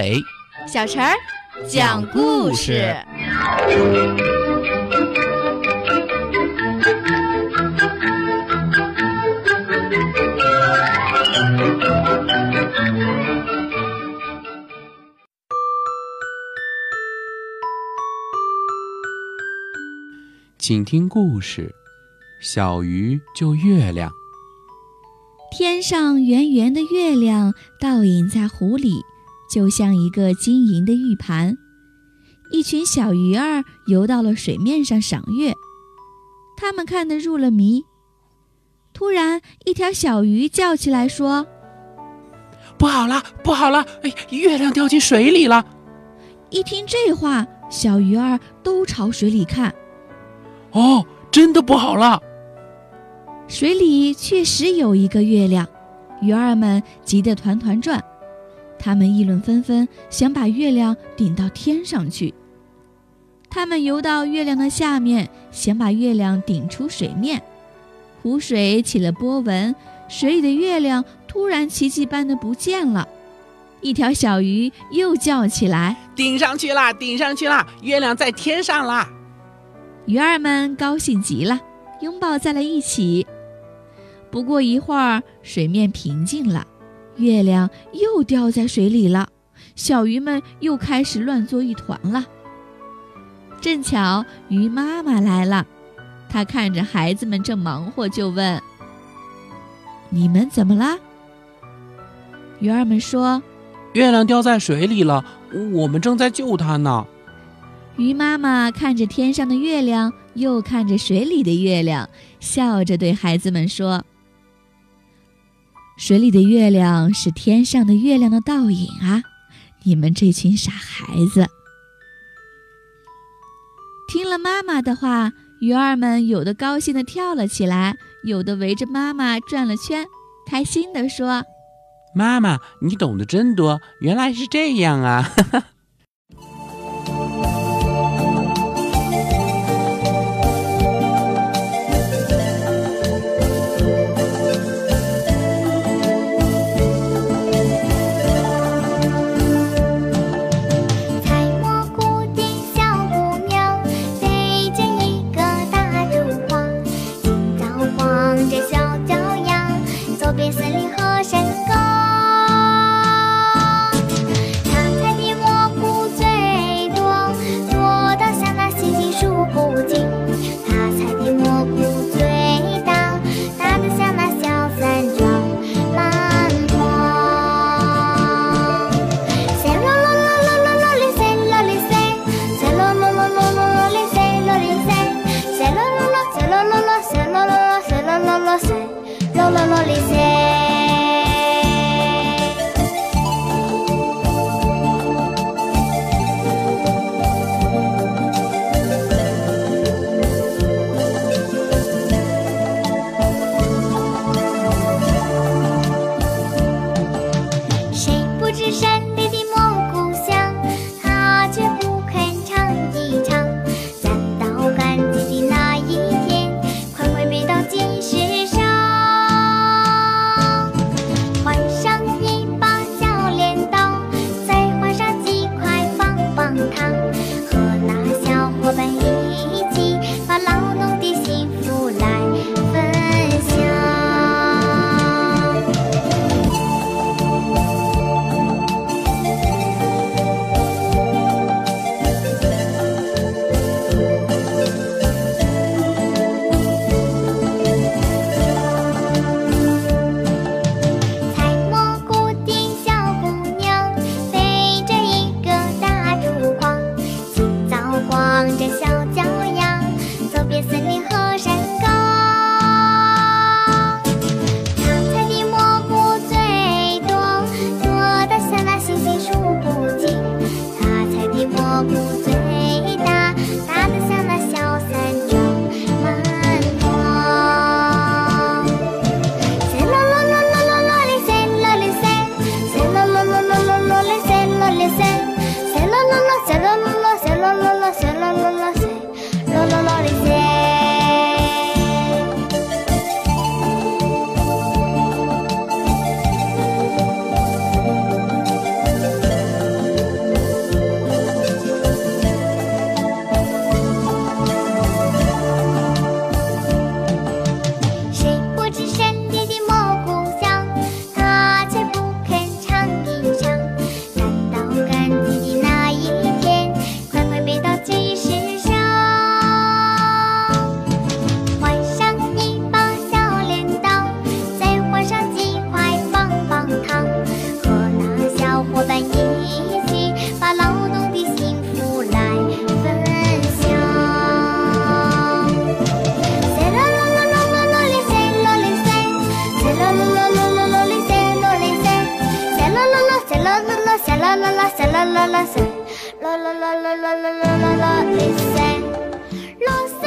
伟、小陈儿讲故事。请听故事，小鱼救月亮。天上圆圆的月亮倒影在湖里，就像一个晶莹的玉盘。一群小鱼儿游到了水面上赏月，他们看得入了迷。突然，一条小鱼叫起来说：“不好了，不好了！哎，月亮掉进水里了！”一听这话，小鱼儿都朝水里看。哦，真的不好了！水里确实有一个月亮，鱼儿们急得团团转，他们议论纷纷，想把月亮顶到天上去。他们游到月亮的下面，想把月亮顶出水面。湖水起了波纹，水里的月亮突然奇迹般的不见了。一条小鱼又叫起来：“顶上去了，顶上去了，月亮在天上了！”鱼儿们高兴极了，拥抱在了一起。不过一会儿，水面平静了，月亮又掉在水里了，小鱼们又开始乱作一团了。正巧鱼妈妈来了，她看着孩子们正忙活，就问：“你们怎么了？”鱼儿们说：“月亮掉在水里了，我们正在救它呢。”鱼妈妈看着天上的月亮，又看着水里的月亮，笑着对孩子们说：“水里的月亮是天上的月亮的倒影啊，你们这群傻孩子。”听了妈妈的话，鱼儿们有的高兴地跳了起来，有的围着妈妈转了圈，开心地说：“妈妈，你懂得真多，原来是这样啊！”水，啰啰啰哩水，啰啰啰哩水。啦啦啦塞啦啦啦塞，啦啦啦啦啦啦啦啦啦哩塞，啰塞。